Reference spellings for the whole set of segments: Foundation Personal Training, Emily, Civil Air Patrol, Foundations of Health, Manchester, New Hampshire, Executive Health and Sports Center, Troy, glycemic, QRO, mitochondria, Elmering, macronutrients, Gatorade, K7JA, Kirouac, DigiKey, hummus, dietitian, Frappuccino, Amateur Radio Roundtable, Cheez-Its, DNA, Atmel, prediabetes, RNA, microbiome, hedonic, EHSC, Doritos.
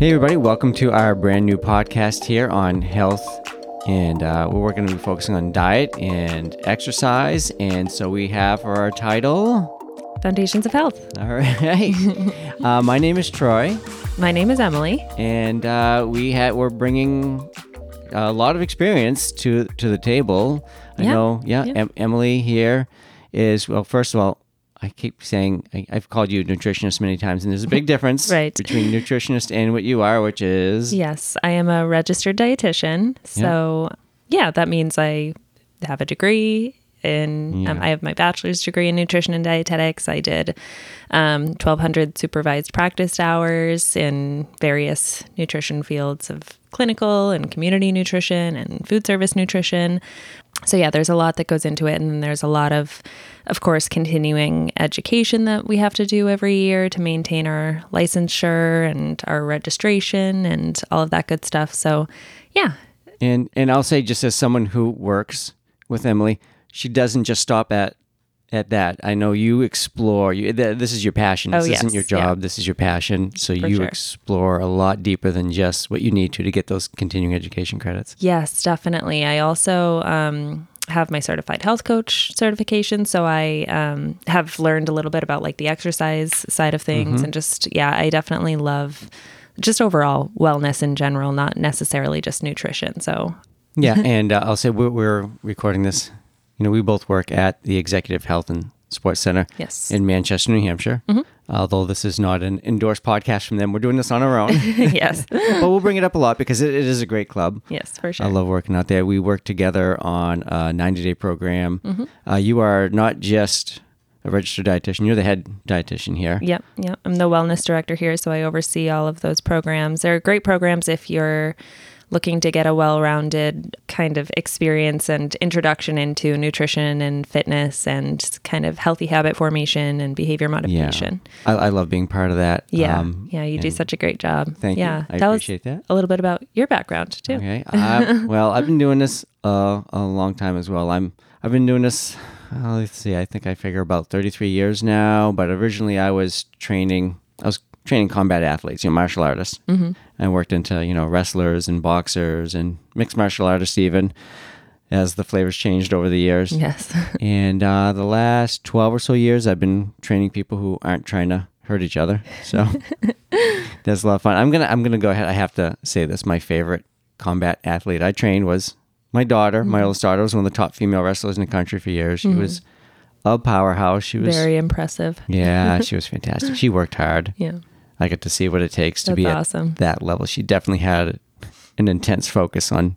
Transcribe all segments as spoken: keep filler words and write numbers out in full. Hey everybody, welcome to our brand new podcast here on health, and uh, we're going to be focusing on diet and exercise, and so we have for our title... Foundations of Health. All right. uh, my name is Troy. My name is Emily. And uh, we ha- we're bringing a lot of experience to, to the table. I yeah. know, yeah, yeah. Em- Emily here is, well, first of all, I keep saying, I, I've called you a nutritionist many times, and there's a big difference right. between nutritionist and what you are, which is... Yes, I am a registered dietitian. So, yeah, yeah that means I have a degree in... Yeah. Um, I have my bachelor's degree in nutrition and dietetics. I did um, twelve hundred supervised practice hours in various nutrition fields of clinical and community nutrition and food service nutrition. So yeah, there's a lot that goes into it. And then there's a lot of, of course, continuing education that we have to do every year to maintain our licensure and our registration and all of that good stuff. So yeah. And and I'll say, just as someone who works with Emily, she doesn't just stop at at that. I know you explore. You, th- this is your passion. This oh, yes. isn't your job. Yeah. This is your passion. So For you sure. explore a lot deeper than just what you need to to get those continuing education credits. Yes, definitely. I also um, have my certified health coach certification. So I um, have learned a little bit about like the exercise side of things, mm-hmm. and just, yeah, I definitely love just overall wellness in general, not necessarily just nutrition. So yeah, and uh, I'll say we're, we're recording this. You know, we both work at the Executive Health and Sports Center yes. in Manchester, New Hampshire. Mm-hmm. Although this is not an endorsed podcast from them. We're doing this on our own. Yes. But we'll bring it up a lot because it, it is a great club. Yes, for sure. I love working out there. We work together on a ninety-day program. Mm-hmm. Uh, you are not just a registered dietitian. You're the head dietitian here. Yep, yep. I'm the wellness director here, so I oversee all of those programs. They're great programs if you're looking to get a well-rounded kind of experience and introduction into nutrition and fitness and kind of healthy habit formation and behavior modification. Yeah. I, I love being part of that. Yeah. Um, yeah. You do such a great job. Thank yeah. you. I that appreciate that. A little bit about your background too. Okay. Uh, well, I've been doing this uh, a long time as well. I'm, I've been doing this, uh, let's see, I think I figure about thirty-three years now, but originally I was training, I was training combat athletes, you know, martial artists. Mm-hmm. I worked into, you know, wrestlers and boxers and mixed martial artists even, as the flavors changed over the years. Yes. And uh, the last twelve or so years, I've been training people who aren't trying to hurt each other. So that's a lot of fun. I'm gonna I'm gonna go ahead. I have to say this. My favorite combat athlete I trained was my daughter. Mm-hmm. My oldest daughter was one of the top female wrestlers in the country for years. She mm-hmm. was a powerhouse. She was very impressive. Yeah, she was fantastic. She worked hard. Yeah. I get to see what it takes to That's be at awesome. That level. She definitely had an intense focus on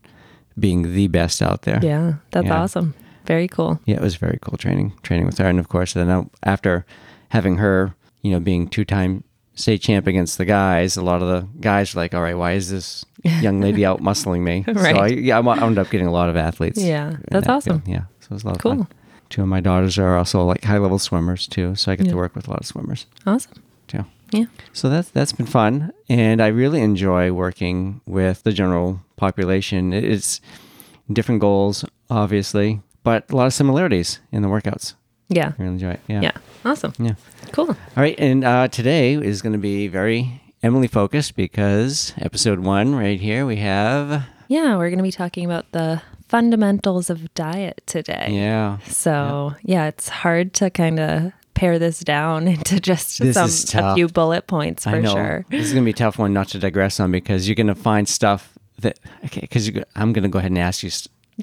being the best out there. Yeah, that's yeah. awesome. Very cool. Yeah, it was very cool training, training with her. And of course, then I, after having her, you know, being two-time state champ against the guys, a lot of the guys were like, all right, why is this young lady out muscling me? Right. So I, yeah, I wound up getting a lot of athletes. Yeah, that's that awesome. Field. Yeah, so it was a lot cool. of fun. Two of my daughters are also like high-level swimmers too, so I get yeah. to work with a lot of swimmers. Awesome. Too. Yeah. So that's that's been fun, and I really enjoy working with the general population. It's different goals, obviously, but a lot of similarities in the workouts. Yeah. I really enjoy it. Yeah. Yeah. Awesome. Yeah. Cool. All right, and uh, today is going to be very Emily-focused because episode one right here we have... Yeah, we're going to be talking about the fundamentals of diet today. Yeah. So, yeah, yeah it's hard to kind of... pare this down into just this some a few bullet points for I know. Sure. This is going to be a tough one not to digress on because you're going to find stuff that, okay, because I'm going to go ahead and ask you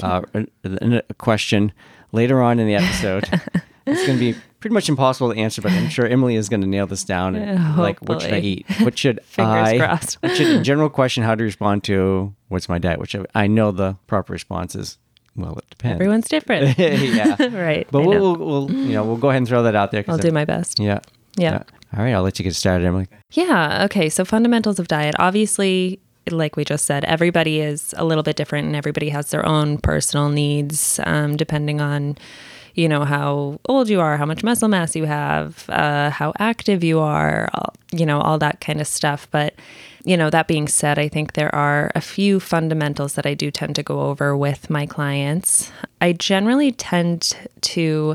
uh, a, a question later on in the episode. It's going to be pretty much impossible to answer, but I'm sure Emily is going to nail this down. And Hopefully. Like, what should I eat? What should Fingers I, crossed. What should, in general question, how to respond to what's my diet, which I, I know the proper response is. Well, it depends. Everyone's different. Yeah. Right. But we'll, we'll, we'll, you know, we'll go ahead and throw that out there. I'll do my best. Yeah. yeah. Yeah. All right. I'll let you get started, Emily. Yeah. Okay. So fundamentals of diet. Obviously, like we just said, everybody is a little bit different and everybody has their own personal needs, um, depending on, you know, how old you are, how much muscle mass you have, uh, how active you are, all, you know, all that kind of stuff. But you know, that being said, I think there are a few fundamentals that I do tend to go over with my clients. I generally tend to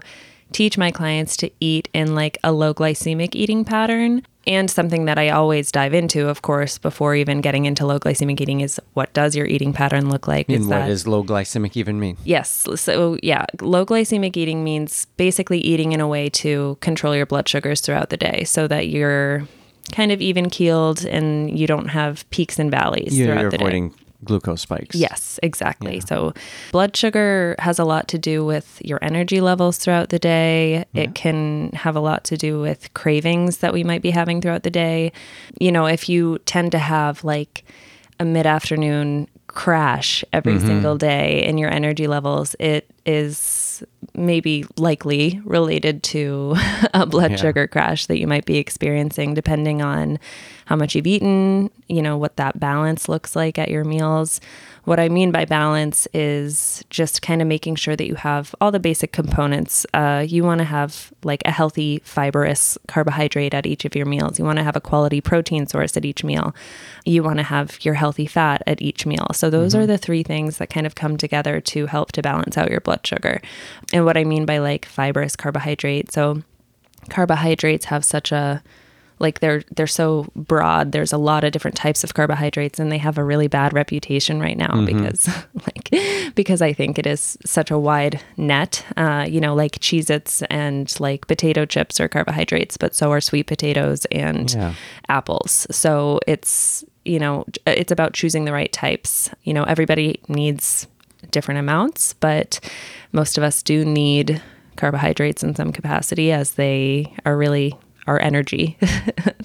teach my clients to eat in like a low glycemic eating pattern. And something that I always dive into, of course, before even getting into low glycemic eating is what does your eating pattern look like? And is what that, does low glycemic even mean? Yes. So yeah, low glycemic eating means basically eating in a way to control your blood sugars throughout the day so that you're kind of even keeled and you don't have peaks and valleys you're, throughout you're the day. You're avoiding glucose spikes. Yes, exactly. Yeah. So blood sugar has a lot to do with your energy levels throughout the day. Yeah. It can have a lot to do with cravings that we might be having throughout the day. You know, if you tend to have like a mid-afternoon crash every mm-hmm. single day in your energy levels, it is maybe likely related to a blood yeah. sugar crash that you might be experiencing, depending on how much you've eaten, you know, what that balance looks like at your meals. What I mean by balance is just kind of making sure that you have all the basic components. Uh, you want to have like a healthy, fibrous carbohydrate at each of your meals. You want to have a quality protein source at each meal. You want to have your healthy fat at each meal. So those mm-hmm. are the three things that kind of come together to help to balance out your blood sugar. And what I mean by like fibrous carbohydrate, so carbohydrates have such a Like they're they're so broad. There's a lot of different types of carbohydrates, and they have a really bad reputation right now mm-hmm. because, like, because I think it is such a wide net. Uh, you know, like Cheez-Its and like potato chips are carbohydrates, but so are sweet potatoes and yeah. apples. So it's you know it's about choosing the right types. You know, everybody needs different amounts, but most of us do need carbohydrates in some capacity as they are really our energy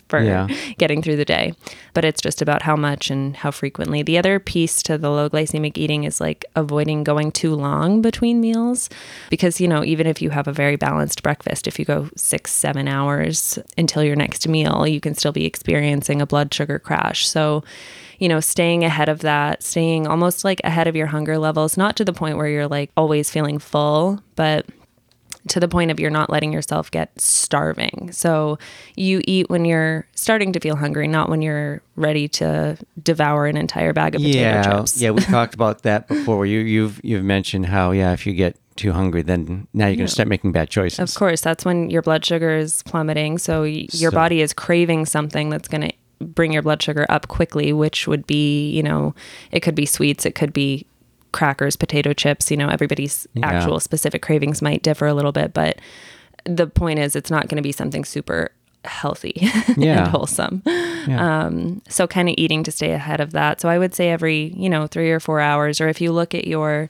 for yeah. getting through the day. But it's just about how much and how frequently. The other piece to the low glycemic eating is like avoiding going too long between meals because, you know, even if you have a very balanced breakfast, if you go six, seven hours until your next meal, you can still be experiencing a blood sugar crash. So, you know, staying ahead of that, staying almost like ahead of your hunger levels, not to the point where you're like always feeling full, but to the point of you're not letting yourself get starving. So you eat when you're starting to feel hungry, not when you're ready to devour an entire bag of yeah, potato chips. Yeah, we talked about that before. You, you've you've mentioned how, yeah, if you get too hungry, then now you're yeah. going to start making bad choices. Of course, that's when your blood sugar is plummeting. So y- your so. body is craving something that's going to bring your blood sugar up quickly, which would be, you know, it could be sweets, it could be crackers, potato chips, you know, everybody's yeah. actual specific cravings might differ a little bit, but the point is it's not going to be something super healthy yeah. and wholesome. Yeah. Um, so kind of eating to stay ahead of that. So I would say every, you know, three or four hours, or if you look at your,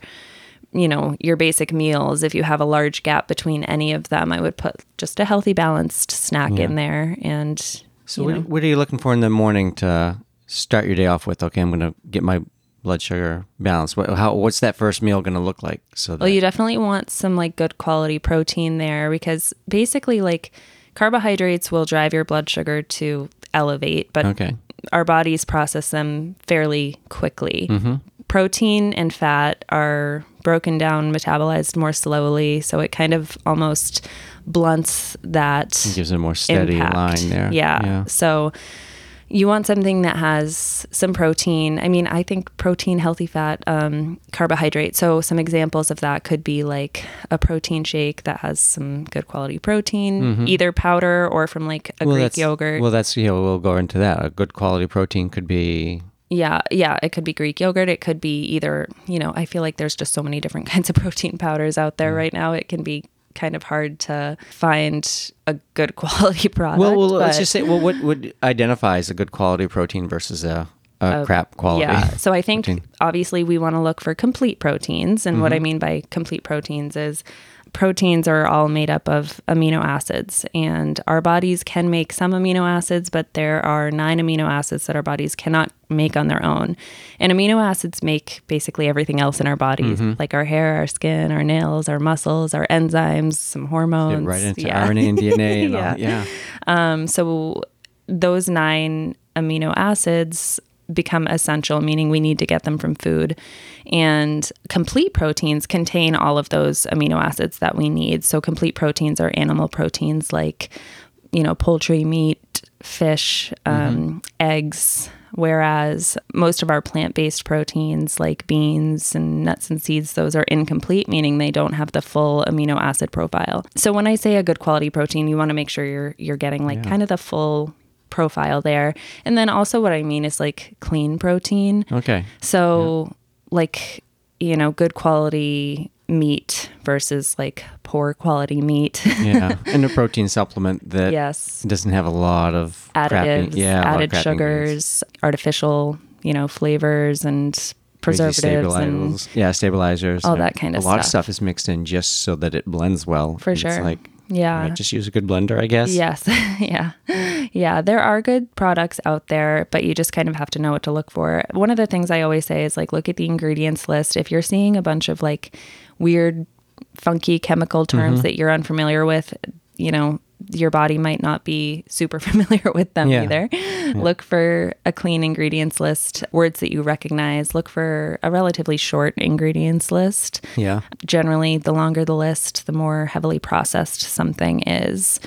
you know, your basic meals, if you have a large gap between any of them, I would put just a healthy, balanced snack yeah. in there. And so what, what are you looking for in the morning to start your day off with? Okay, I'm going to get my blood sugar balance. What, how, what's that first meal going to look like? So that- well, you definitely want some like good quality protein there because basically like carbohydrates will drive your blood sugar to elevate, but okay. our bodies process them fairly quickly. Mm-hmm. Protein and fat are broken down, metabolized more slowly. So it kind of almost blunts that. It gives it a more steady impact. line there. Yeah. yeah. So you want something that has some protein. I mean, I think protein, healthy fat, um, carbohydrate. So some examples of that could be like a protein shake that has some good quality protein, mm-hmm. either powder or from like a well, Greek yogurt. Well, that's, yeah, we'll go into that. A good quality protein could be... Yeah, yeah, it could be Greek yogurt. It could be either, you know, I feel like there's just so many different kinds of protein powders out there mm-hmm. right now. It can be kind of hard to find a good quality product. Well, well let's just say, well, what would identify as a good quality protein versus a, a, a crap quality? Yeah. So I think protein. Obviously we want to look for complete proteins. And mm-hmm. what I mean by complete proteins is proteins are all made up of amino acids, and our bodies can make some amino acids, but there are nine amino acids that our bodies cannot make on their own. And amino acids make basically everything else in our bodies, mm-hmm. like our hair, our skin, our nails, our muscles, our enzymes, some hormones. Yeah, right into yeah. R N A and D N A and yeah. all. Yeah. Um, so those nine amino acids become essential, meaning we need to get them from food. And complete proteins contain all of those amino acids that we need. So complete proteins are animal proteins like, you know, poultry, meat, fish, um, mm-hmm. eggs, whereas most of our plant-based proteins like beans and nuts and seeds, those are incomplete, meaning they don't have the full amino acid profile. So when I say a good quality protein, you want to make sure you're you're getting like yeah. kind of the full profile there. And then also what I mean is like clean protein. Okay. So yeah. like, you know, good quality meat versus like poor quality meat. yeah. And a protein supplement that yes. doesn't have a lot of additives, crappy, yeah, added lot of sugars, grains. Artificial, you know, flavors and preservatives and yeah, stabilizers, all that kind of stuff. A lot of stuff is mixed in just so that it blends well. For sure. It's like, yeah, right, just use a good blender, I guess. Yes. yeah. Yeah. There are good products out there, but you just kind of have to know what to look for. One of the things I always say is like, look at the ingredients list. If you're seeing a bunch of like weird, funky chemical terms mm-hmm. that you're unfamiliar with, you know, your body might not be super familiar with them yeah. either. Yeah. Look for a clean ingredients list, words that you recognize. Look for a relatively short ingredients list. Yeah. Generally, the longer the list, the more heavily processed something is.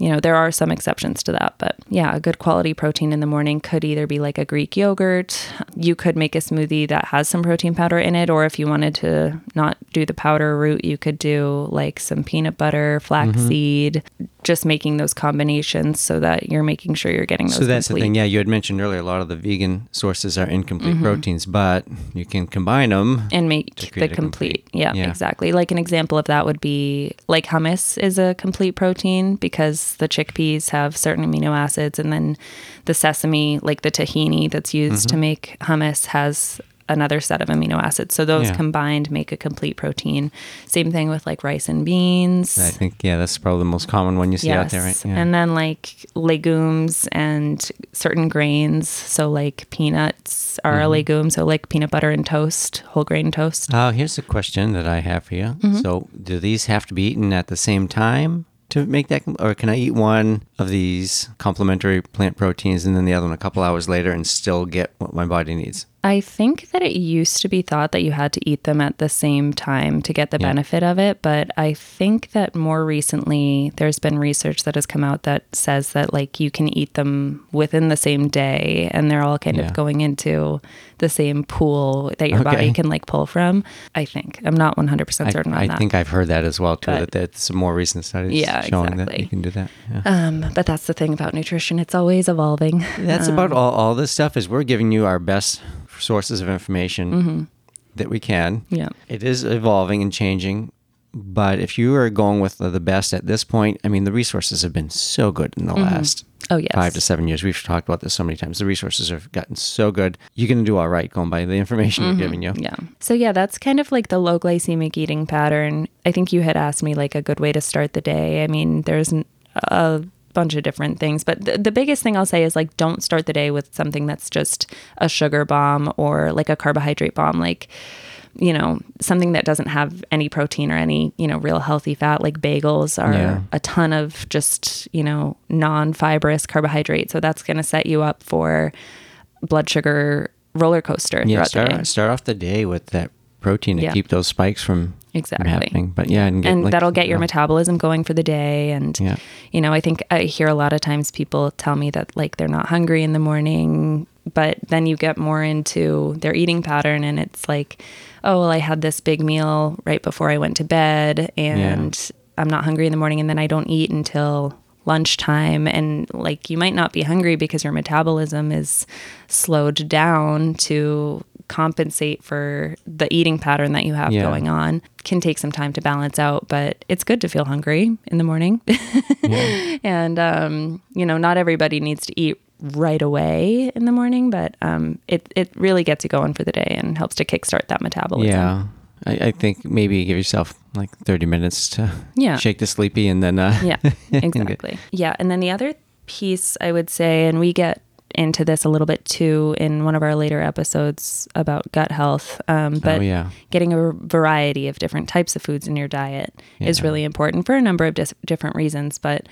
You know, there are some exceptions to that, but yeah, a good quality protein in the morning could either be like a Greek yogurt. You could make a smoothie that has some protein powder in it, or if you wanted to not do the powder route, you could do like some peanut butter, flaxseed, mm-hmm. just making those combinations so that you're making sure you're getting those. So that's complete. The thing. Yeah. You had mentioned earlier, a lot of the vegan sources are incomplete mm-hmm. proteins, but you can combine them and make the complete. complete. Yeah, yeah, exactly. Like an example of that would be like hummus is a complete protein because the chickpeas have certain amino acids, and then the sesame, like the tahini that's used mm-hmm. to make hummus, has another set of amino acids. So those yeah. combined make a complete protein. Same thing with like rice and beans. I think, yeah, that's probably the most common one you see yes. out there, right? Yeah. And then like legumes and certain grains. So like peanuts are mm-hmm. a legume. So like peanut butter and toast, whole grain toast. Uh, here's a question that I have for you. Mm-hmm. So do these have to be eaten at the same time to make that, or can I eat one of these complementary plant proteins and then the other one a couple hours later and still get what my body needs? I think that it used to be thought that you had to eat them at the same time to get the yeah. benefit of it, but I think that more recently there's been research that has come out that says that like you can eat them within the same day and they're all kind yeah. of going into the same pool that your okay. body can like pull from. I think. I'm not one hundred percent certain I, on I that. I think I've heard that as well too, but, that there's some more recent studies yeah, showing exactly. that you can do that. Yeah. Um, but that's the thing about nutrition. It's always evolving. That's um, about all, all this stuff is we're giving you our best sources of information mm-hmm. that we can. Yeah. It is evolving and changing. But if you are going with the best at this point, I mean, the resources have been so good in the mm-hmm. last oh, yes. five to seven years. We've talked about this so many times. The resources have gotten so good. You're going to do all right going by the information mm-hmm. we're giving you. Yeah. So yeah, that's kind of like the low glycemic eating pattern. I think you had asked me like a good way to start the day. I mean, there's a uh, bunch of different things, but th- the biggest thing I'll say is like, don't start the day with something that's just a sugar bomb or like a carbohydrate bomb, like, you know, something that doesn't have any protein or any, you know, real healthy fat, like bagels are yeah. a ton of just, you know, non-fibrous carbohydrate. So that's going to set you up for blood sugar roller coaster. Yeah, start, the day. start off the day with that protein to yeah. keep those spikes from exactly happening. But yeah, and, get, and like, that'll get your yeah. metabolism going for the day. And yeah. you know, I think I hear a lot of times people tell me that like they're not hungry in the morning, but then you get more into their eating pattern, and it's like, oh well, I had this big meal right before I went to bed, and yeah. I'm not hungry in the morning, and then I don't eat until lunchtime, and like you might not be hungry because your metabolism is slowed down to compensate for the eating pattern that you have yeah. going on. Can take some time to balance out, but it's good to feel hungry in the morning. yeah. And, um, you know, not everybody needs to eat right away in the morning, but um, it, it really gets you going for the day and helps to kickstart that metabolism. Yeah. I, I think maybe give yourself like thirty minutes to yeah. shake the sleepy and then... Uh, yeah, exactly. yeah. And then the other piece I would say, and we get into this a little bit too in one of our later episodes about gut health, um, but oh, yeah. getting a variety of different types of foods in your diet yeah. is really important for a number of dis- different reasons. But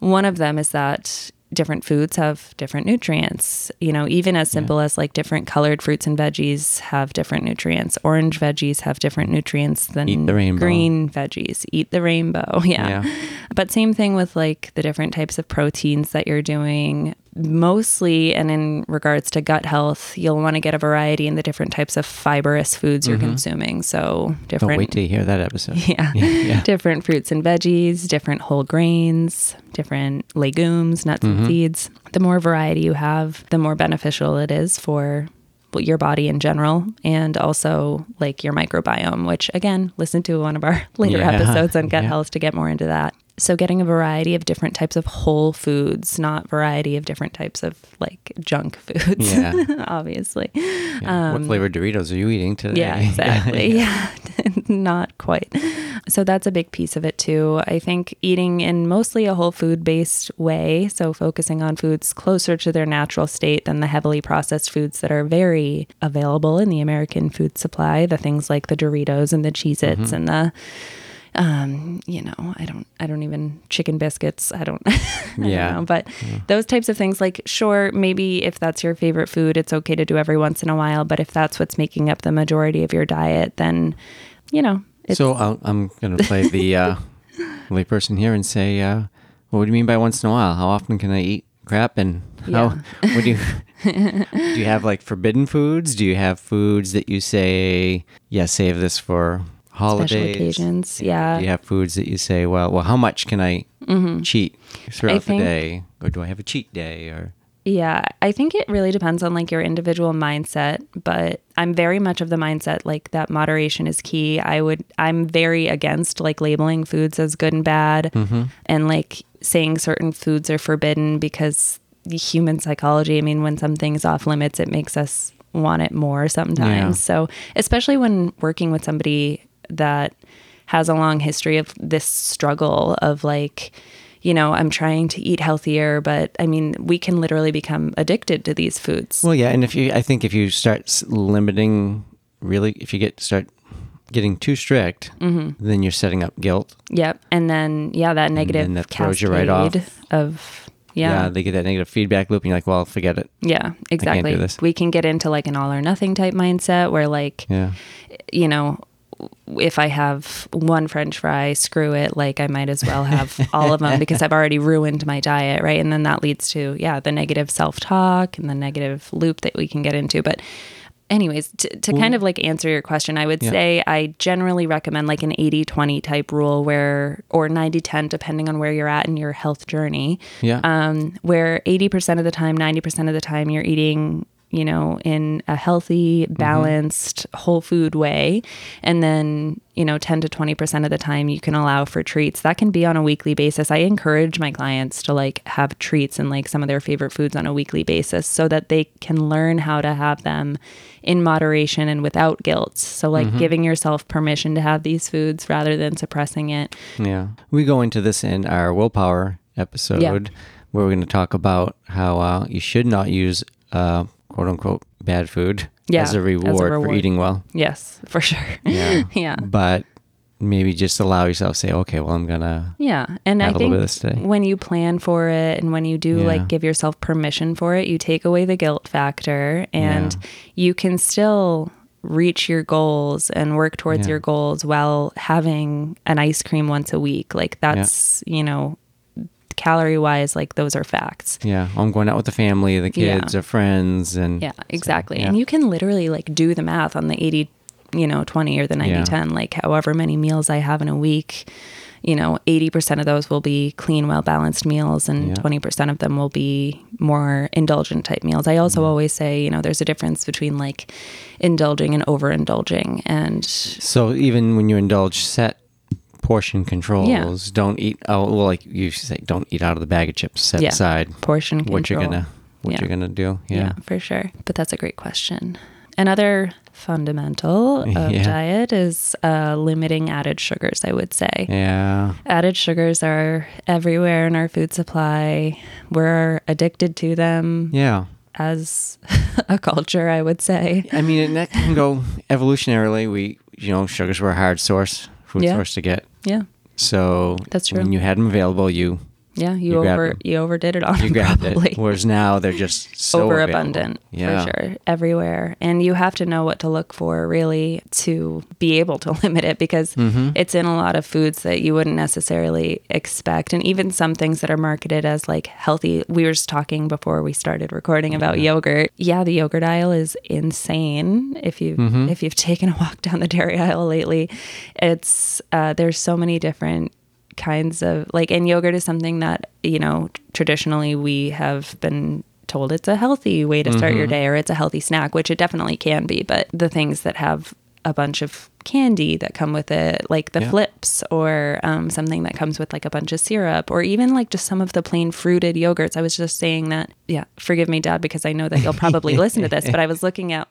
one of them is that different foods have different nutrients, you know, even as simple yeah. as like different colored fruits and veggies have different nutrients. Orange veggies have different nutrients than green veggies. Eat the rainbow. Yeah. yeah. But same thing with like the different types of proteins that you're doing. Mostly, and in regards to gut health, you'll want to get a variety in the different types of fibrous foods you're mm-hmm. consuming. So different. Don't wait to hear that episode. Yeah. yeah, yeah. Different fruits and veggies, different whole grains, different legumes, nuts mm-hmm. and seeds. The more variety you have, the more beneficial it is for your body in general, and also like your microbiome, which again, listen to one of our later yeah. episodes on gut yeah. health to get more into that. So getting a variety of different types of whole foods, not variety of different types of like junk foods, yeah. obviously. Yeah. Um, what flavored Doritos are you eating today? Yeah, exactly. yeah, not quite. So that's a big piece of it too. I think eating in mostly a whole food based way, so focusing on foods closer to their natural state than the heavily processed foods that are very available in the American food supply, the things like the Doritos and the Cheez-Its mm-hmm. and the... Um, you know, I don't, I don't even chicken biscuits. I don't, I yeah. don't know, but yeah. those types of things, like, sure, maybe if that's your favorite food, it's okay to do every once in a while, but if that's what's making up the majority of your diet, then, you know. It's... So I'll, I'm going to play the uh, layperson here and say, uh, what do you mean by once in a while? How often can I eat crap? And how yeah. would you, do you have like forbidden foods? Do you have foods that you say, yeah, save this for holidays, special occasions, yeah. Do you have foods that you say, well, well, how much can I mm-hmm. cheat throughout I think, the day, or do I have a cheat day, or? Yeah, I think it really depends on like your individual mindset, but I'm very much of the mindset like that moderation is key. I would, I'm very against like labeling foods as good and bad, mm-hmm. and like saying certain foods are forbidden, because human psychology. I mean, when something's off limits, it makes us want it more sometimes. Yeah. So, especially when working with somebody that has a long history of this struggle of like, you know, I'm trying to eat healthier, but I mean, we can literally become addicted to these foods. Well, yeah. And if you, I think if you start limiting, really, if you get start getting too strict, mm-hmm. then you're setting up guilt. Yep. And then, yeah, that negative and that throws you right off of... Yeah. yeah, they get that negative feedback loop and you're like, well, forget it. Yeah, exactly. I can't do this. We can get into like an all or nothing type mindset where like, yeah. you know, if I have one French fry, screw it. Like I might as well have all of them because I've already ruined my diet, right? And then that leads to, yeah, the negative self-talk and the negative loop that we can get into. But anyways, to, to kind of like answer your question, I would yeah. say I generally recommend like an eighty twenty type rule where, or ninety ten, depending on where you're at in your health journey, yeah. um, where eighty percent of the time, ninety percent of the time you're eating, you know, in a healthy, balanced, mm-hmm. whole food way. And then, you know, ten to twenty percent of the time you can allow for treats. That can be on a weekly basis. I encourage my clients to like have treats and like some of their favorite foods on a weekly basis so that they can learn how to have them in moderation and without guilt. So like mm-hmm. giving yourself permission to have these foods rather than suppressing it. Yeah. We go into this in our willpower episode yeah. where we're going to talk about how uh, you should not use uh, quote unquote bad food yeah, as, a reward as a reward for eating well. Yes, for sure. Yeah. yeah. But maybe just allow yourself say, okay, well, I'm going to yeah. and have I a think little bit of this today. When you plan for it and when you do yeah. like give yourself permission for it, you take away the guilt factor and yeah. you can still reach your goals and work towards yeah. your goals while having an ice cream once a week. Like that's, yeah. you know, calorie wise, like those are facts. Yeah. I'm going out with the family, the kids yeah. or friends. And yeah, exactly. So, yeah. And you can literally like do the math on the eighty, you know, twenty or the ninety, yeah. ten, like however many meals I have in a week, you know, eighty percent of those will be clean, well-balanced meals and yeah. twenty percent of them will be more indulgent type meals. I also yeah. always say, you know, there's a difference between like indulging and overindulging. And so even when you indulge, set portion controls. Yeah. Don't eat. Oh, well, like you say, don't eat out of the bag of chips. Set yeah. aside portion control. What you're gonna, what yeah. you're gonna do. Yeah. yeah, for sure. But that's a great question. Another fundamental of yeah. diet is uh, limiting added sugars. I would say. Yeah. Added sugars are everywhere in our food supply. We're addicted to them. Yeah. As a culture, I would say. I mean, and that can go evolutionarily. We, you know, sugars were a hard source. Food yeah. source to get. Yeah. So that's true. When you had them available, you Yeah, you, you over you overdid it on you them probably. It. Whereas now they're just so overabundant, yeah. for sure, everywhere. And you have to know what to look for, really, to be able to limit it, because mm-hmm. it's in a lot of foods that you wouldn't necessarily expect. And even some things that are marketed as like healthy. We were just talking before we started recording about yeah. yogurt. Yeah, the yogurt aisle is insane. If you mm-hmm. if you've taken a walk down the dairy aisle lately, it's uh, there's so many different kinds of, like, and yogurt is something that, you know, traditionally we have been told it's a healthy way to start mm-hmm. your day, or it's a healthy snack, which it definitely can be. But the things that have a bunch of candy that come with it, like the yeah. flips, or um, something that comes with like a bunch of syrup, or even like just some of the plain fruited yogurts. I was just saying that, yeah, forgive me, Dad, because I know that you'll probably listen to this, but I was looking at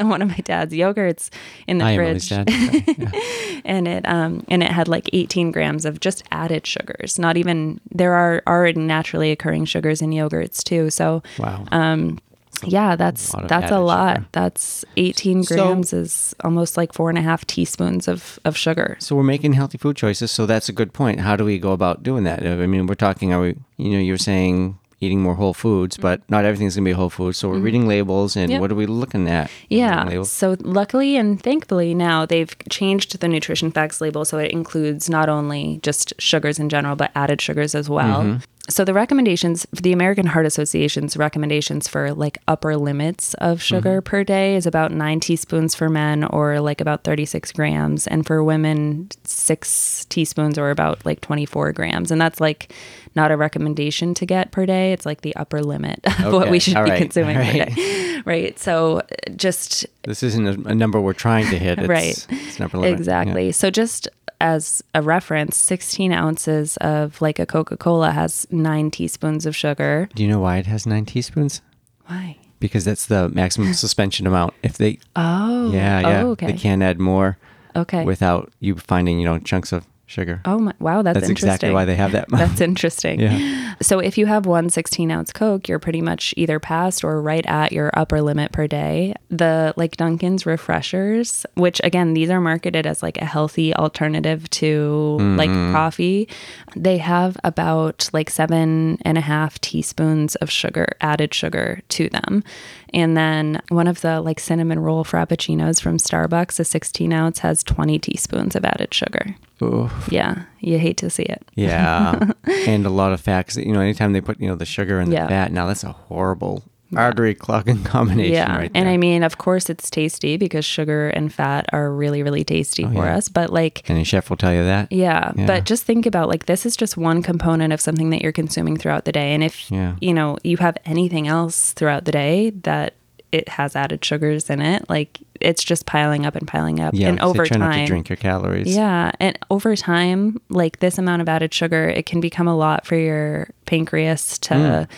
one of my dad's yogurts in the I fridge, am Emily's dad. Yeah. and it um, and it had like eighteen grams of just added sugars. Not even, there are already naturally occurring sugars in yogurts too. So wow. Um, Yeah, that's that's a lot. That's, a lot. that's eighteen grams so, is almost like four and a half teaspoons of, of sugar. So we're making healthy food choices. So that's a good point. How do we go about doing that? I mean, we're talking, are we, you know, you're saying eating more whole foods, but not everything's going to be whole foods. So we're mm-hmm. reading labels, and yep. what are we looking at? Yeah. So luckily and thankfully now they've changed the nutrition facts label. So it includes not only just sugars in general, but added sugars as well. Mm-hmm. So the recommendations, the American Heart Association's recommendations for like upper limits of sugar mm-hmm. per day is about nine teaspoons for men, or like about thirty-six grams. And for women, six teaspoons, or about like twenty-four grams. And that's like not a recommendation to get per day. It's like the upper limit of okay. what we should All be right. consuming All per right. day. Right. So just... This isn't a number we're trying to hit. It's, right. It's an upper limit. Exactly. Yeah. So just... as a reference, sixteen ounces of like a Coca-Cola has nine teaspoons of sugar. Do you know why it has nine teaspoons? Why? Because that's the maximum suspension amount. If they, oh, yeah, yeah, oh, okay. they can add more, okay, without you finding, you know, chunks of sugar. Oh my! Wow, that's, that's interesting. That's exactly why they have that. That's interesting. Yeah. So if you have one sixteen ounce Coke, you're pretty much either past or right at your upper limit per day. The like Dunkin's refreshers, which again these are marketed as like a healthy alternative to mm-hmm. like coffee, they have about like seven and a half teaspoons of sugar, added sugar to them. And then one of the like cinnamon roll frappuccinos from Starbucks, a sixteen ounce has twenty teaspoons of added sugar. Ooh. Yeah. You hate to see it. Yeah. And a lot of fats, you know, anytime they put, you know, the sugar and the yeah. fat, now that's a horrible yeah. artery clogging combination yeah. right there. And I mean, of course it's tasty because sugar and fat are really, really tasty oh, for yeah. us. But like... Any chef will tell you that. Yeah, yeah. But just think about like, this is just one component of something that you're consuming throughout the day. And if, yeah. you know, you have anything else throughout the day that it has added sugars in it, like... it's just piling up and piling up. Yeah, and over time, try not to drink your calories. Yeah. And over time, like this amount of added sugar, it can become a lot for your pancreas to, mm.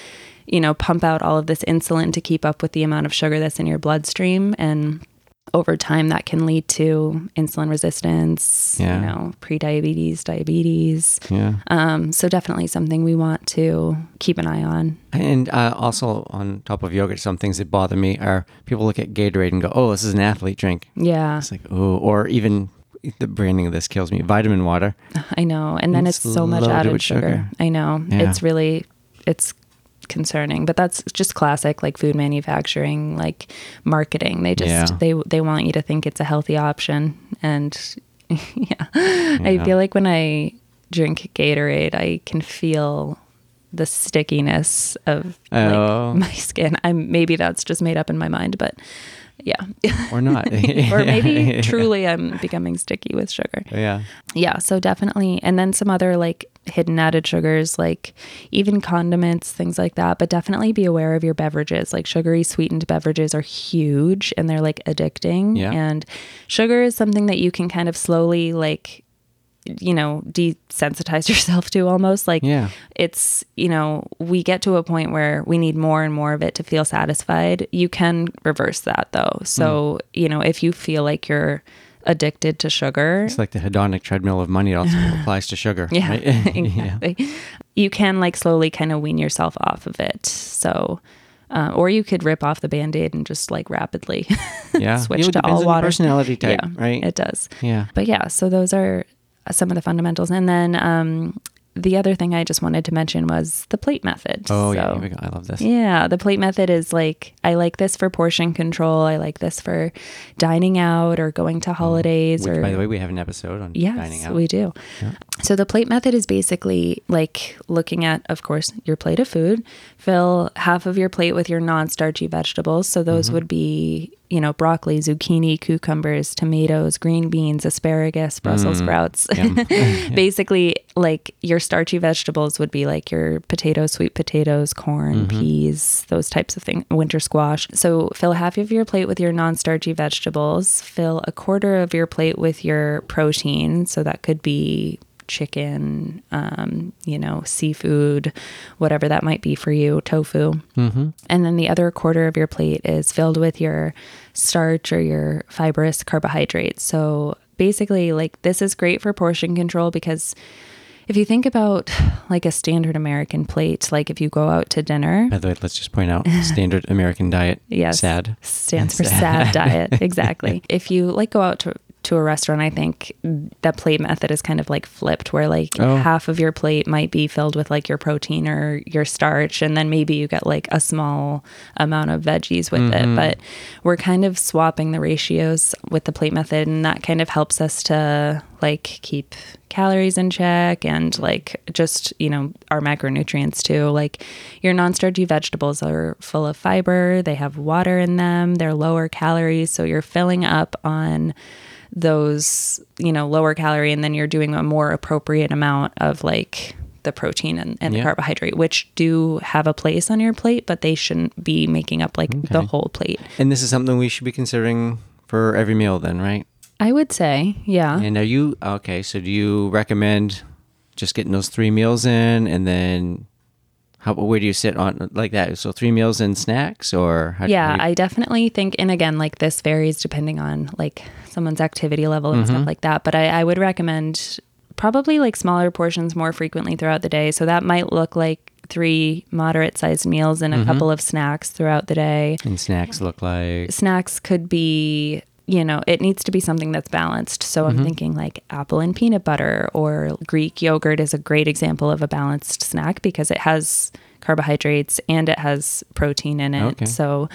you know, pump out all of this insulin to keep up with the amount of sugar that's in your bloodstream. And over time, that can lead to insulin resistance, yeah. you know, prediabetes, diabetes. Yeah. Um, so definitely something we want to keep an eye on. And uh, also on top of yogurt, some things that bother me are people look at Gatorade and go, "Oh, this is an athlete drink." Yeah. It's like, oh, or even the branding of this kills me. Vitamin water. I know, and then it's, it's so much added sugar. sugar. I know. Yeah. It's really, it's. concerning, but that's just classic like food manufacturing, like marketing. They just yeah. they they want you to think it's a healthy option. And yeah. yeah I feel like when I drink Gatorade, I can feel the stickiness of oh. like, my skin. I'm maybe that's just made up in my mind, but yeah. Or not. Or maybe yeah. truly I'm becoming sticky with sugar. Yeah. Yeah. So definitely. And then some other like hidden added sugars, like even condiments, things like that. But definitely be aware of your beverages. Like sugary sweetened beverages are huge and they're like addicting. Yeah. And sugar is something that you can kind of slowly like, you know, desensitize yourself to almost. Like yeah. it's, you know, we get to a point where we need more and more of it to feel satisfied. You can reverse that though. So, mm. you know, if you feel like you're addicted to sugar. It's like the hedonic treadmill of money. It also applies to sugar. Yeah, right? Exactly. Yeah. You can like slowly kind of wean yourself off of it. So, uh, or you could rip off the Band-Aid and just like rapidly yeah. switch to all water. It depends on the personality type, yeah, right? It does. Yeah. But yeah, so those are some of the fundamentals. And then um, the other thing I just wanted to mention was the plate method. Oh, so, yeah. Here we go. I love this. Yeah. The plate method is like, I like this for portion control. I like this for dining out or going to holidays. Which, or, by the way, we have an episode on yes, dining out. Yes, we do. Yeah. So the plate method is basically like looking at, of course, your plate of food, fill half of your plate with your non-starchy vegetables. So those mm-hmm. would be, you know, broccoli, zucchini, cucumbers, tomatoes, green beans, asparagus, Brussels mm. sprouts. Yep. Basically, like your starchy vegetables would be like your potatoes, sweet potatoes, corn, mm-hmm. peas, those types of things, winter squash. So fill half of your plate with your non-starchy vegetables, fill a quarter of your plate with your protein. So that could be chicken, um, you know, seafood, whatever that might be for you, tofu. Mm-hmm. And then the other quarter of your plate is filled with your starch or your fibrous carbohydrates. So basically, like, this is great for portion control because if you think about like a standard American plate, like if you go out to dinner. By the way, let's just point out standard American diet, yes, SAD. Stands for SAD, SAD diet. Exactly. If you like go out to to a restaurant, I think the plate method is kind of like flipped where like oh. half of your plate might be filled with like your protein or your starch. And then maybe you get like a small amount of veggies with mm-hmm. it, but we're kind of swapping the ratios with the plate method. And that kind of helps us to like keep calories in check and like just, you know, our macronutrients too. Like your non-starchy vegetables are full of fiber. They have water in them. They're lower calories. So you're filling up on those, you know, lower calorie, and then you're doing a more appropriate amount of like the protein and, and yeah. the carbohydrate, which do have a place on your plate, but they shouldn't be making up like okay. the whole plate. And this is something we should be considering for every meal then, right? I would say, yeah. And are you, okay, so do you recommend just getting those three meals in and then... How, where do you sit on like that? So three meals and snacks or? How, yeah, how you... I definitely think, and again, like this varies depending on like someone's activity level and mm-hmm. stuff like that. But I, I would recommend probably like smaller portions more frequently throughout the day. So that might look like three moderate sized meals and a mm-hmm. couple of snacks throughout the day. And snacks look like? Snacks could be... you know, it needs to be something that's balanced. So I'm mm-hmm. thinking like apple and peanut butter or Greek yogurt is a great example of a balanced snack because it has carbohydrates and it has protein in it. Okay. So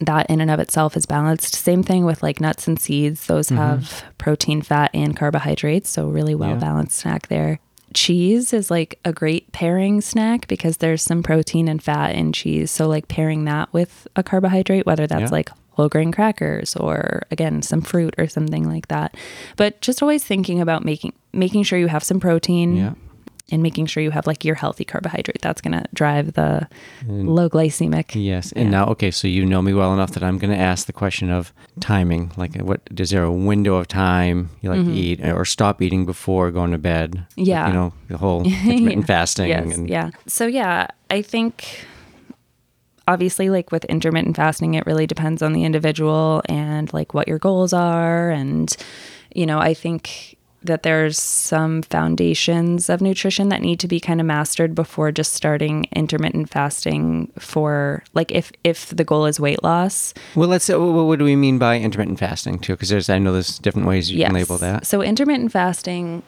that in and of itself is balanced. Same thing with like nuts and seeds. Those mm-hmm. have protein, fat, and carbohydrates. So really well balanced yeah. snack there. Cheese is like a great pairing snack because there's some protein and fat in cheese. So like pairing that with a carbohydrate, whether that's yeah. like whole grain crackers or again some fruit or something like that, but just always thinking about making making sure you have some protein yeah. and making sure you have like your healthy carbohydrate that's going to drive the and, low glycemic. Yes. And yeah. now okay, so you know me well enough that I'm going to ask the question of timing, like what is there a window of time you like mm-hmm. to eat or stop eating before going to bed? Yeah, like, you know, the whole intermittent fasting. Yes. And, yeah, so yeah, I think obviously, like with intermittent fasting, it really depends on the individual and like what your goals are. And, you know, I think that there's some foundations of nutrition that need to be kind of mastered before just starting intermittent fasting for like if, if the goal is weight loss. Well, let's say, what do we mean by intermittent fasting too? Because there's, I know there's different ways you yes. can label that. So intermittent fasting,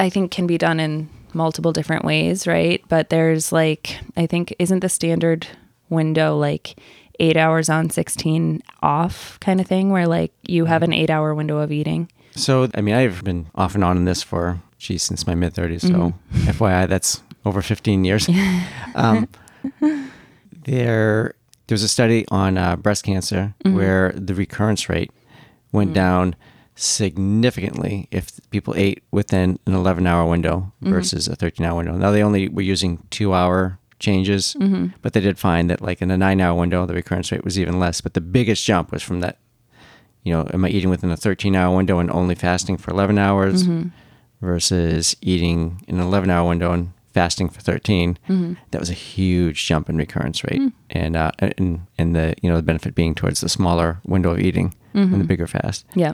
I think, can be done in multiple different ways, right? But there's like, I think, isn't the standard window like eight hours on, sixteen off kind of thing where like you have an eight hour window of eating? So, I mean, I've been off and on in this for, geez, since my mid thirties. So mm-hmm. F Y I, that's over fifteen years. um, there, there was a study on uh, breast cancer mm-hmm. where the recurrence rate went mm-hmm. down significantly if people ate within an eleven hour window versus mm-hmm. a thirteen hour window. Now they only were using two hour changes, mm-hmm. but they did find that like in a nine hour window, the recurrence rate was even less. But the biggest jump was from that, you know, am I eating within a thirteen hour window and only fasting for eleven hours mm-hmm. versus eating in an eleven hour window and fasting for thirteen. Mm-hmm. That was a huge jump in recurrence rate. Mm. And, uh, and, and the, you know, the benefit being towards the smaller window of eating mm-hmm. and the bigger fast. Yeah.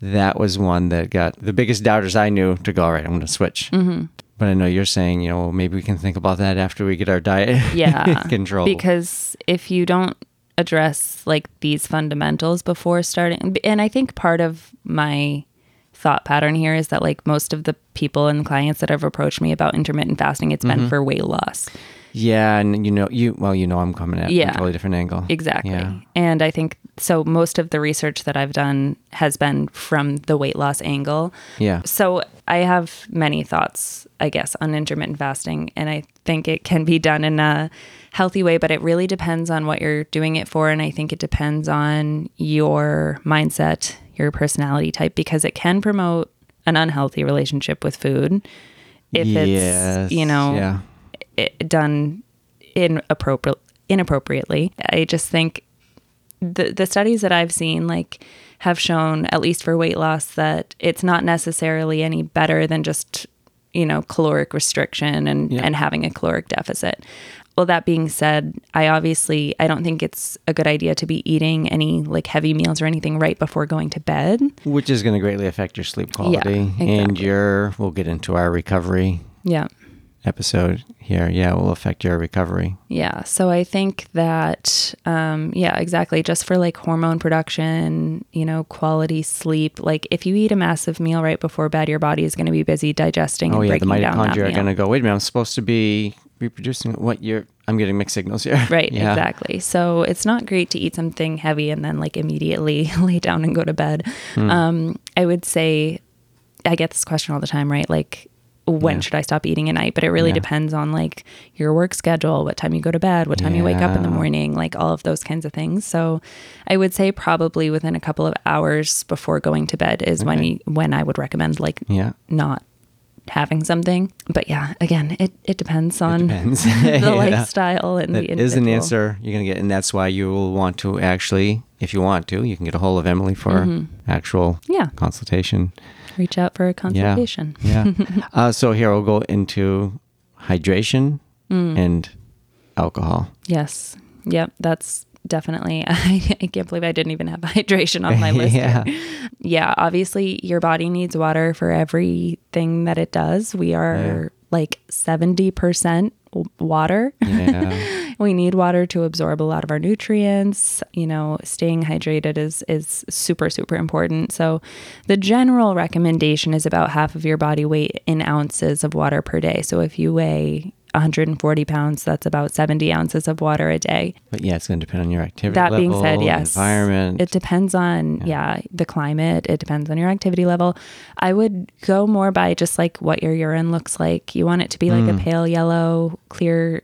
That was one that got the biggest doubters I knew to go, all right, I'm going to switch. Mm-hmm. But I know you're saying, you know, well, maybe we can think about that after we get our diet yeah, control. Because if you don't address like these fundamentals before starting, and I think part of my thought pattern here is that like most of the people and clients that have approached me about intermittent fasting, it's mm-hmm. been for weight loss. Yeah. And you know, you, well, you know, I'm coming at yeah. a totally different angle. Exactly. Yeah. And I think, so most of the research that I've done has been from the weight loss angle. Yeah. So I have many thoughts, I guess, on intermittent fasting, and I think it can be done in a healthy way, but it really depends on what you're doing it for. And I think it depends on your mindset, your personality type, because it can promote an unhealthy relationship with food if yes. it's, you know, yeah. it done inappropriate, inappropriately. I just think the the studies that I've seen like have shown, at least for weight loss, that it's not necessarily any better than just, you know, caloric restriction and, yeah. and having a caloric deficit. Well, that being said, I obviously, I don't think it's a good idea to be eating any like heavy meals or anything right before going to bed. Which is going to greatly affect your sleep quality yeah, exactly. and your, we'll get into our recovery. Yeah. episode here yeah will affect your recovery. Yeah so I think that um yeah exactly just for like hormone production, you know, quality sleep, like if you eat a massive meal right before bed, your body is going to be busy digesting oh and yeah breaking the mitochondria are going to go, wait a minute, I'm supposed to be reproducing what you're, I'm getting mixed signals here. Right, yeah. exactly. So it's not great to eat something heavy and then like immediately lay down and go to bed. mm. um I would say, I get this question all the time, right, like when yeah. should I stop eating at night? But it really yeah. depends on like your work schedule, what time you go to bed, what time yeah. you wake up in the morning, like all of those kinds of things. So I would say probably within a couple of hours before going to bed is okay. when you, when I would recommend like yeah. not having something. But yeah, again, it, it depends on it depends. the yeah. lifestyle and that the individual. Is an answer you're going to get. And that's why you will want to actually, if you want to, you can get a hold of Emily for mm-hmm. actual yeah. consultation. Reach out for a consultation. Yeah. yeah. uh, so here we'll go into hydration mm. and alcohol. Yes. Yep. That's definitely, I, I can't believe I didn't even have hydration on my list. yeah. Here. Yeah. Obviously, your body needs water for everything that it does. We are yeah. like seventy percent water. Yeah. We need water to absorb a lot of our nutrients. You know, staying hydrated is is super, super important. So the general recommendation is about half of your body weight in ounces of water per day. So if you weigh one hundred forty pounds, that's about seventy ounces of water a day. But yeah, it's going to depend on your activity that level, being said, yes, environment. It depends on, yeah. yeah, the climate. It depends on your activity level. I would go more by just like what your urine looks like. You want it to be like mm. a pale yellow, clear,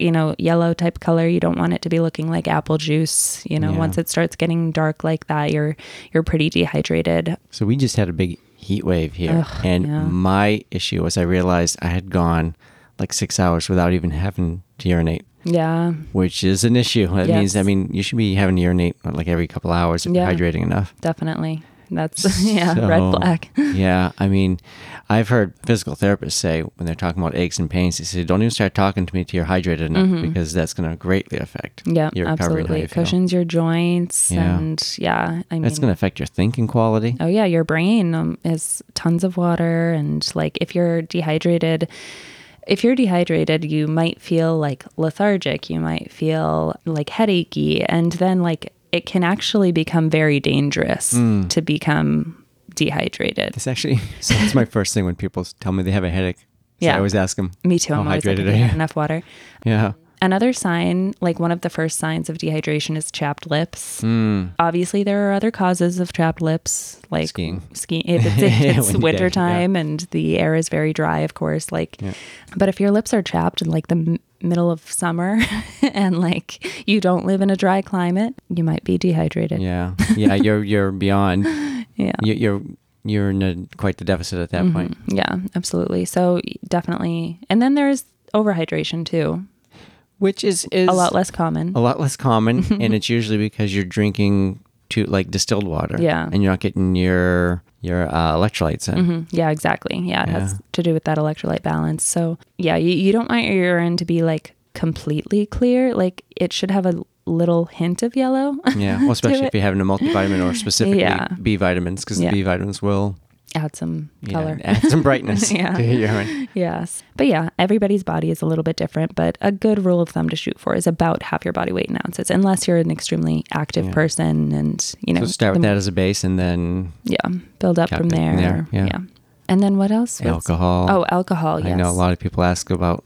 you know, yellow type color. You don't want it to be looking like apple juice. You know, yeah. once it starts getting dark like that, you're you're pretty dehydrated. So we just had a big heat wave here. Ugh, and yeah. my issue was I realized I had gone like six hours without even having to urinate. Yeah. Which is an issue. That yes. means, I mean, you should be having to urinate like every couple hours if yeah, you're hydrating enough. Definitely. That's, yeah, so, red flag. yeah. I mean, I've heard physical therapists say when they're talking about aches and pains, they say, don't even start talking to me till you're hydrated enough mm-hmm. because that's going to greatly affect yeah, your recovery. Absolutely. It cushions your joints yeah. and yeah. I mean, that's going to affect your thinking quality. Oh yeah. Your brain um, is tons of water, and like if you're dehydrated, If you're dehydrated, you might feel like lethargic, you might feel like headachy, and then like it can actually become very dangerous mm. to become dehydrated. It's actually, so it's my first thing when people tell me they have a headache. So yeah. I always ask them, me too, how I'm always hydrated like, are you? Enough water. Yeah. Another sign, like one of the first signs of dehydration, is chapped lips. Mm. Obviously, there are other causes of chapped lips, like skiing. Skiing. If it's, it's, it's wintertime yeah. and the air is very dry, of course. Like, yeah. but if your lips are chapped in like the m- middle of summer and like you don't live in a dry climate, you might be dehydrated. Yeah, yeah, you're you're beyond. yeah, you, you're. You're in a, quite the deficit at that mm-hmm. point. Yeah, absolutely. So definitely, and then there's overhydration too. Which is, is... a lot less common. A lot less common, and it's usually because you're drinking to like distilled water. Yeah. And you're not getting your your uh, electrolytes in. Mm-hmm. Yeah, exactly. Yeah, it yeah. has to do with that electrolyte balance. So, yeah, you, you don't want your urine to be like completely clear. Like, it should have a little hint of yellow. Yeah, well, especially if you're having a multivitamin or specifically yeah. B vitamins, because yeah. the B vitamins will... add some color. Yeah, add some brightness yeah. to your urine. Yes. But yeah, everybody's body is a little bit different, but a good rule of thumb to shoot for is about half your body weight in ounces, unless you're an extremely active yeah. person and, you know. So start with the, that as a base and then. Yeah. Build up from there. there. Yeah. yeah. And then what else? Was, alcohol. Oh, alcohol. Yes. I know a lot of people ask about,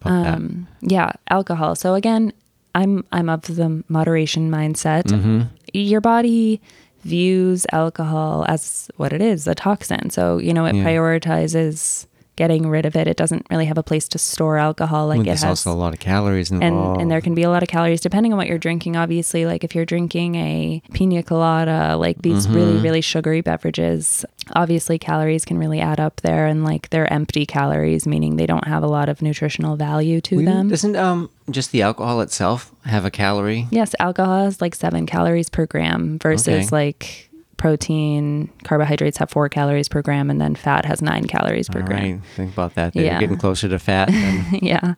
about um, that. Yeah. Alcohol. So again, I'm, I'm of the moderation mindset. Mm-hmm. Your body views alcohol as what it is, a toxin. So, you know, it yeah. prioritizes getting rid of it. It doesn't really have a place to store alcohol. Like well, there's it has also a lot of calories involved. And, and there can be a lot of calories depending on what you're drinking. Obviously, like if you're drinking a pina colada, like these mm-hmm. really, really sugary beverages, obviously calories can really add up there, and like they're empty calories, meaning they don't have a lot of nutritional value to we, them. Doesn't um just the alcohol itself have a calorie? Yes. Alcohol has like seven calories per gram versus okay. like protein, carbohydrates have four calories per gram, and then fat has nine calories per All gram. Right. Think about that. They're yeah. getting closer to fat than yeah.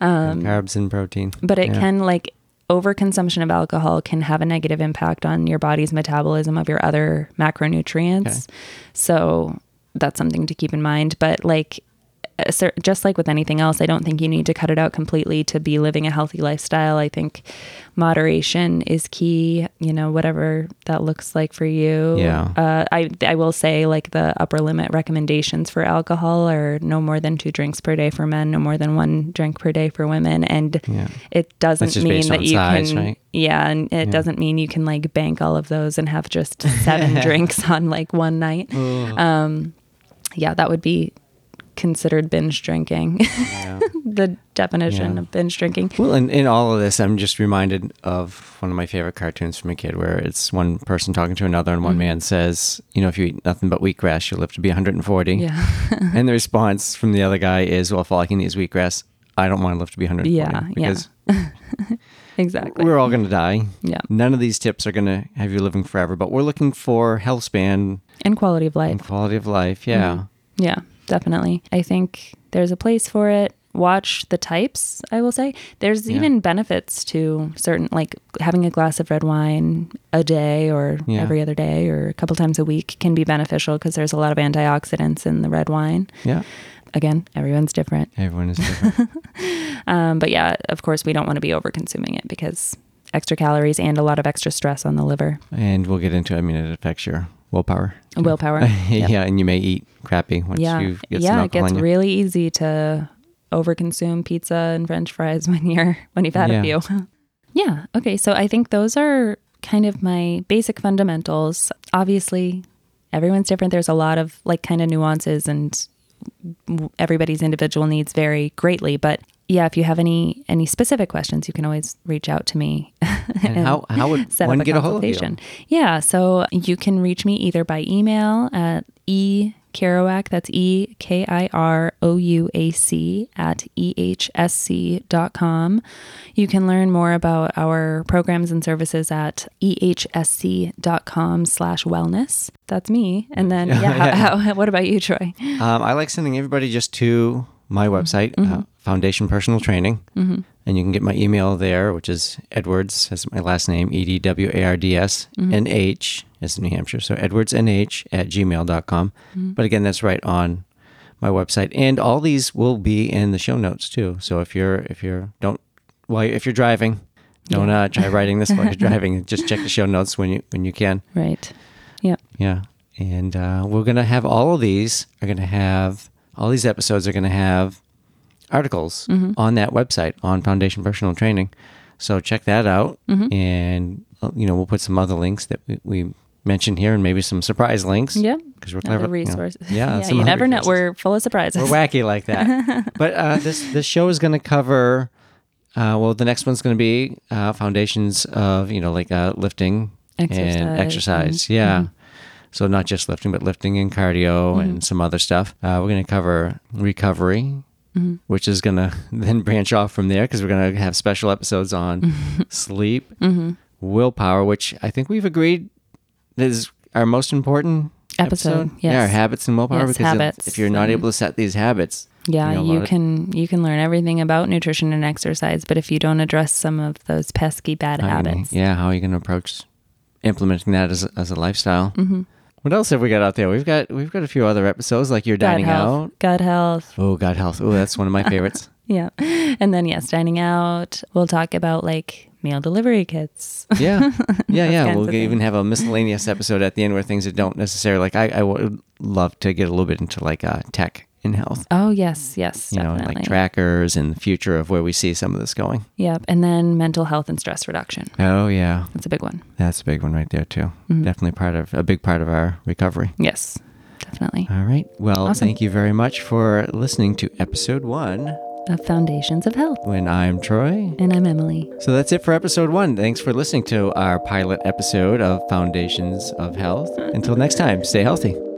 um, carbs and protein. But it yeah. can, like, overconsumption of alcohol can have a negative impact on your body's metabolism of your other macronutrients. Okay. So that's something to keep in mind. But, like, just like with anything else, I don't think you need to cut it out completely to be living a healthy lifestyle. I think moderation is key, you know, whatever that looks like for you. Yeah. Uh, I, I will say, like, the upper limit recommendations for alcohol are no more than two drinks per day for men, no more than one drink per day for women. And yeah. it doesn't mean that you size, can, right? yeah. And it yeah. doesn't mean you can, like, bank all of those and have just seven drinks on like one night. Ugh. Um, yeah, that would be considered binge drinking. Yeah. The definition yeah. of binge drinking. Well, in, in all of this, I'm just reminded of one of my favorite cartoons from a kid where it's one person talking to another, and one mm-hmm. man says, you know, if you eat nothing but wheatgrass, you'll live to be one hundred forty. Yeah. And the response from the other guy is, well, if all I can eat is wheatgrass, I don't want to live to be one hundred forty. Yeah, because yeah. Exactly. We're all going to die. Yeah. None of these tips are going to have you living forever, but we're looking for health span. And quality of life. And quality of life, yeah. Mm-hmm. Yeah. Definitely. I think there's a place for it. Watch the types, I will say. There's yeah. even benefits to certain, like having a glass of red wine a day or yeah. every other day or a couple times a week can be beneficial because there's a lot of antioxidants in the red wine. Yeah. Again, everyone's different. Everyone is different. um, but yeah, of course, we don't want to be over-consuming it because extra calories and a lot of extra stress on the liver. And we'll get into, I mean, it affects your willpower. Willpower. Yep. Yeah, and you may eat crappy once yeah. you get yeah, some alcohol. Yeah, it gets in you. Really easy to overconsume pizza and French fries when you're when you've had yeah. a few. Yeah. Okay. So I think those are kind of my basic fundamentals. Obviously, everyone's different. There's a lot of like kind of nuances, and everybody's individual needs vary greatly, but. Yeah, if you have any any specific questions, you can always reach out to me. And, and how, how would set one up a get a hold of you? Yeah, so you can reach me either by email at ekirouac, that's E K I R O U A C, at E H S C dot com. You can learn more about our programs and services at E H S C dot com slash wellness. That's me. And then, yeah, yeah. How, how, what about you, Troy? Um, I like sending everybody just to my website, mm-hmm. uh, Foundation Personal Training, mm-hmm. and you can get my email there, which is Edwards, that's my last name, E D W A R D S, mm-hmm. N H, that's New Hampshire, so edwards n h at gmail dot com. Mm-hmm. But again, that's right on my website, and all these will be in the show notes too. So if you're if you're don't well if you're driving, don't yeah. uh, try writing this while you're driving. Just check the show notes when you when you can. Right. Yeah. Yeah, and uh, we're gonna have all of these are gonna have. All these episodes are going to have articles mm-hmm. on that website, on Foundation Personal Training. So check that out. Mm-hmm. And, you know, we'll put some other links that we, we mentioned here and maybe some surprise links. Yeah. Because we're clever. Other resources. You know, yeah. yeah some you never resources. Know. We're full of surprises. We're wacky like that. But uh, this, this show is going to cover, uh, well, the next one's going to be uh, foundations of, you know, like uh, lifting exercise. and exercise. Mm-hmm. Yeah. Mm-hmm. So not just lifting, but lifting and cardio mm-hmm. and some other stuff. Uh, we're going to cover recovery, mm-hmm. which is going to then branch off from there because we're going to have special episodes on sleep, mm-hmm. willpower, which I think we've agreed is our most important episode. episode. Yes. Yeah, our habits and willpower. Yes, because habits. If you're not able to set these habits... Yeah, you, know, you can of... you can learn everything about nutrition and exercise, but if you don't address some of those pesky bad I habits... Mean, yeah, how are you going to approach implementing that as, as a lifestyle? Mm-hmm. What else have we got out there? We've got we've got a few other episodes, like your dining out. Gut health. Oh, gut health. Oh, that's one of my favorites. Yeah. And then, yes, dining out. We'll talk about, like, meal delivery kits. Yeah. Yeah, yeah. We'll even have a miscellaneous episode at the end where things that don't necessarily, like, I, I would love to get a little bit into, like, uh, tech in health. Oh, yes, yes, you definitely. know, and like trackers and the future of where we see some of this going. Yep. And then mental health and stress reduction. Oh, yeah. That's a big one. That's a big one right there, too. Mm-hmm. Definitely part of a big part of our recovery. Yes, definitely. All right. Well, awesome. Thank you very much for listening to episode one of Foundations of Health. When I'm Troy. And I'm Emily. So that's it for episode one. Thanks for listening to our pilot episode of Foundations of Health. Until next time, stay healthy.